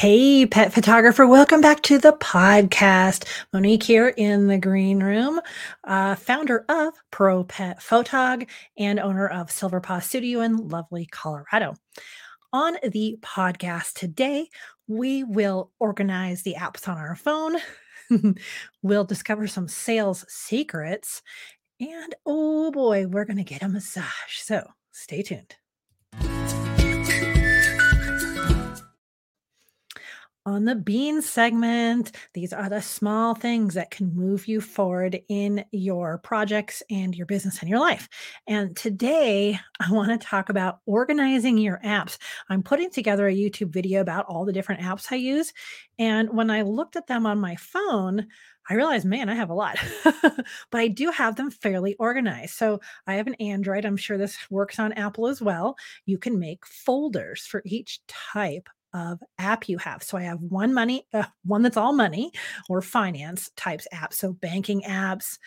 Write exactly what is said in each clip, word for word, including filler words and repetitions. Hey, pet photographer, welcome back to the podcast. Monique here in the green room, uh, founder of ProPet Photog and owner of Silverpaw Studio in lovely Colorado. On the podcast today, we will organize the apps on our phone. We'll discover some sales secrets and oh boy, we're going to get a massage. So stay tuned. On the Beans segment, these are the small things that can move you forward in your projects and your business and your life. And today I want to talk about organizing your apps. I'm putting together a YouTube video about all the different apps I use. And when I looked at them on my phone, I realized, man, I have a lot, but I do have them fairly organized. So I have an Android. I'm sure this works on Apple as well. You can make folders for each type of app you have. So I have one money, uh, one that's all money or finance types apps. So banking apps,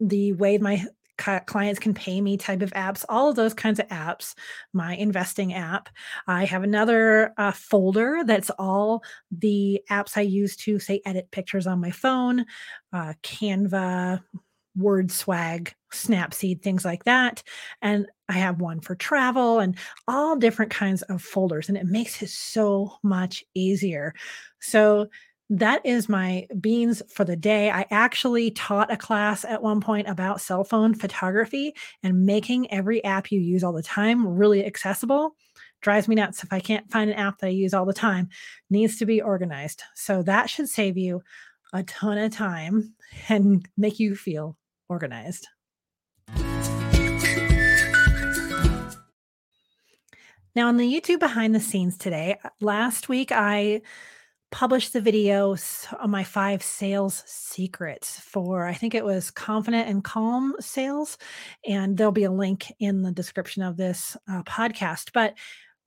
the way my clients can pay me type of apps, all of those kinds of apps, my investing app. I have another uh, folder that's all the apps I use to say edit pictures on my phone, uh, Canva, Word swag, Snapseed, things like that. And I have one for travel and all different kinds of folders. And it makes it so much easier. So that is my beans for the day. I actually taught a class at one point about cell phone photography and making every app you use all the time really accessible. Drives me nuts if I can't find an app that I use all the time. Needs to be organized. So that should save you a ton of time and make you feel organized. Now on the YouTube behind the scenes today, last week I published the videos on my five sales secrets for, I think it was confident and calm sales. And there'll be a link in the description of this uh, podcast. But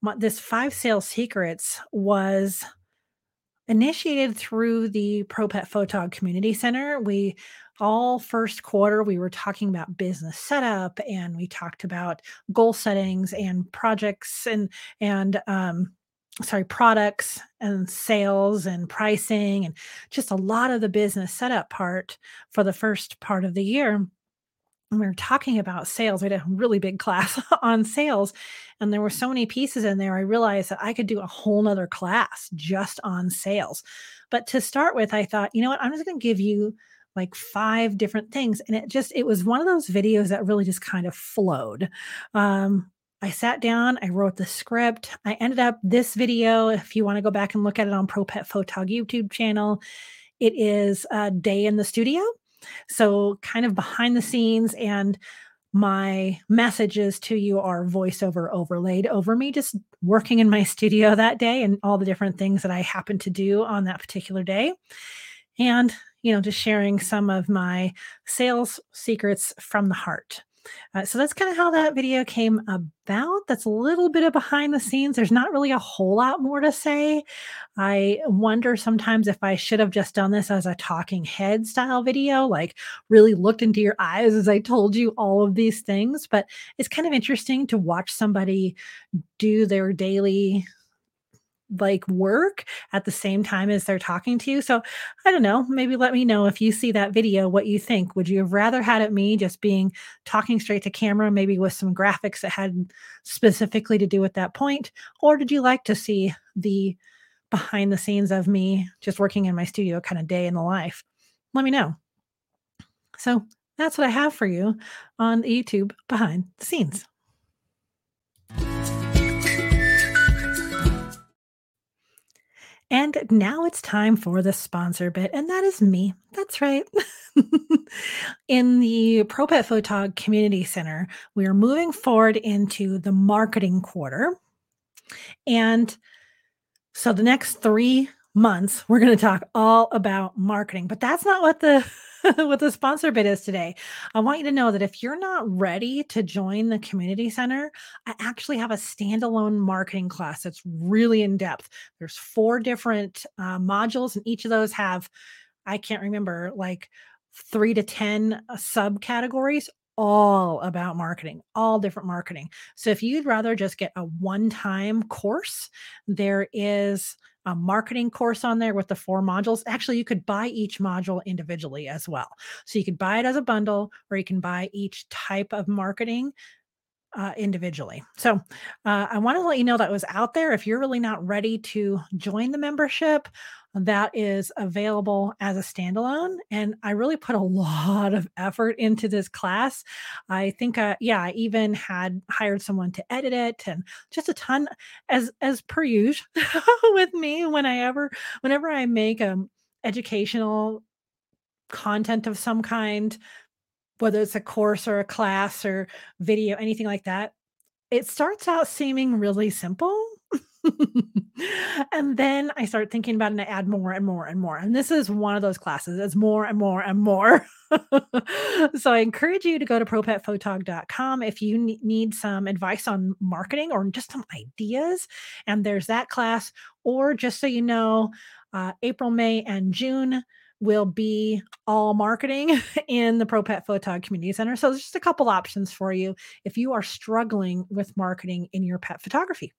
my, this five sales secrets was initiated through the ProPet Photog Community Center. We all first quarter, we were talking about business setup and we talked about goal settings and projects and, and, um, sorry, products and sales and pricing and just a lot of the business setup part for the first part of the year. And we were talking about sales. We had a really big class on sales and there were so many pieces in there. I realized that I could do a whole nother class just on sales. But to start with, I thought, you know what, I'm just going to give you like five different things. And it just, it was one of those videos that really just kind of flowed. Um, I sat down, I wrote the script. I ended up this video. If you want to go back and look at it on ProPet Photog YouTube channel, it is a day in the studio. So kind of behind the scenes, and my messages to you are voiceover overlaid over me just working in my studio that day and all the different things that I happened to do on that particular day. And, you know, just sharing some of my sales secrets from the heart. Uh, so that's kind of how that video came about. That's a little bit of behind the scenes. There's not really a whole lot more to say. I wonder sometimes if I should have just done this as a talking head style video, like really looked into your eyes as I told you all of these things. But it's kind of interesting to watch somebody do their daily like work at the same time as they're talking to you. So I don't know, maybe let me know if you see that video, what you think. Would you have rather had it me just being talking straight to camera, maybe with some graphics that had specifically to do with that point? Or did you like to see the behind the scenes of me just working in my studio kind of day in the life? Let me know. So that's what I have for you on YouTube behind the scenes. And now it's time for the sponsor bit, and that is me. That's right. In the ProPet Photog Community Center, we are moving forward into the marketing quarter. And so the next three months, we're going to talk all about marketing, but that's not what the what the sponsor bit is today. I want you to know that if you're not ready to join the community center, I actually have a standalone marketing class that's really in depth. There's four different uh, modules, and each of those have, I can't remember, like three to ten uh, subcategories, all about marketing, all different marketing. So if you'd rather just get a one-time course, there is a marketing course on there with the four modules. Actually, you could buy each module individually as well. So you could buy it as a bundle, or you can buy each type of marketing Uh, individually. So uh, I want to let you know that was out there. If you're really not ready to join the membership, that is available as a standalone. And I really put a lot of effort into this class. I think, uh, yeah, I even had hired someone to edit it, and just a ton, as as per usual with me. When I ever, whenever I make um, educational content of some kind, whether it's a course or a class or video, anything like that, it starts out seeming really simple. And then I start thinking about it, and I add more and more and more. And this is one of those classes. It's more and more and more. So I encourage you to go to propet photog dot com if you need some advice on marketing or just some ideas. And there's that class. Or just so you know, uh, April, May, and June will be all marketing in the ProPet Photog Community Center. So there's just a couple options for you if you are struggling with marketing in your pet photography.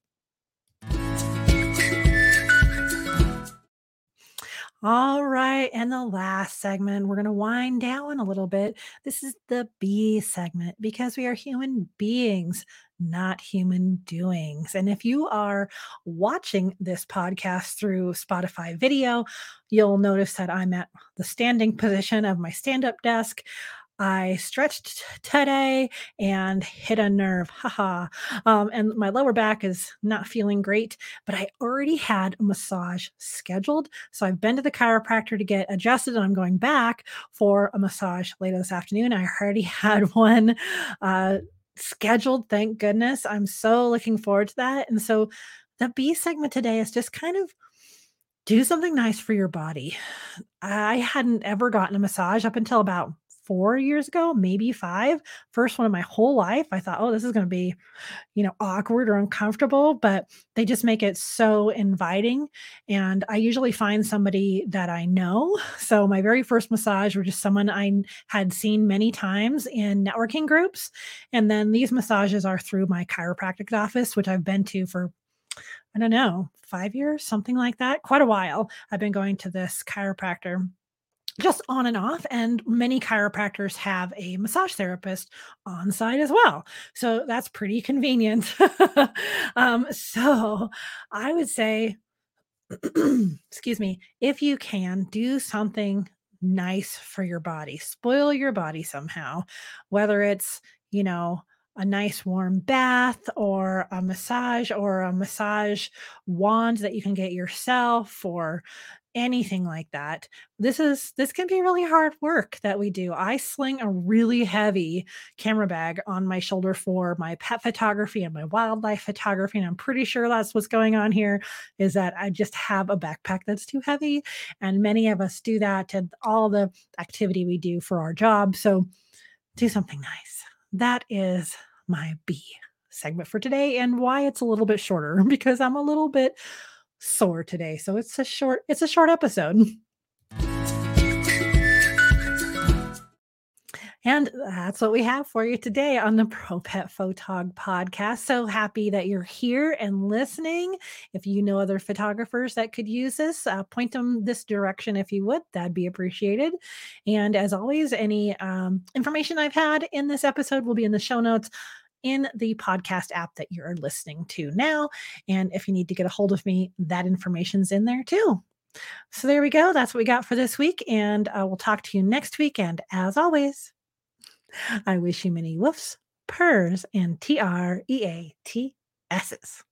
All right, and the last segment, we're going to wind down a little bit. This is the be segment, because we are human beings, not human doings. And if you are watching this podcast through Spotify video, you'll notice that I'm at the standing position of my stand-up desk. I stretched today and hit a nerve, haha. Um, and my lower back is not feeling great, but I already had a massage scheduled. So I've been to the chiropractor to get adjusted, and I'm going back for a massage later this afternoon. I already had one uh, scheduled, thank goodness. I'm so looking forward to that. And so the B segment today is just kind of do something nice for your body. I hadn't ever gotten a massage up until about four years ago, maybe five. First one of my whole life. I thought, oh, this is going to be, you know, awkward or uncomfortable, but they just make it so inviting. And I usually find somebody that I know. So my very first massage were just someone I had seen many times in networking groups. And then these massages are through my chiropractic office, which I've been to for, I don't know, five years, something like that. Quite a while. I've been going to this chiropractor, just on and off. And many chiropractors have a massage therapist on site as well. So that's pretty convenient. um, so I would say, excuse me, if you can, do something nice for your body, spoil your body somehow, whether it's, you know, a nice warm bath or a massage or a massage wand that you can get yourself, or anything like that. This is, this can be really hard work that we do. I sling a really heavy camera bag on my shoulder for my pet photography and my wildlife photography. And I'm pretty sure that's what's going on here, is that I just have a backpack that's too heavy. And many of us do that, and all the activity we do for our job. So do something nice. That is my B segment for today, and why it's a little bit shorter, because I'm a little bit sore today. So it's a short, it's a short episode. And that's what we have for you today on the ProPet Photog podcast. So happy that you're here and listening. If you know other photographers that could use this, uh, point them this direction if you would. That'd be appreciated. And as always, any um, information I've had in this episode will be in the show notes in the podcast app that you're listening to now. And if you need to get a hold of me, that information's in there too. So there we go. That's what we got for this week. And uh, we'll talk to you next week. And as always, I wish you many woofs, purrs, and T R E A T S's.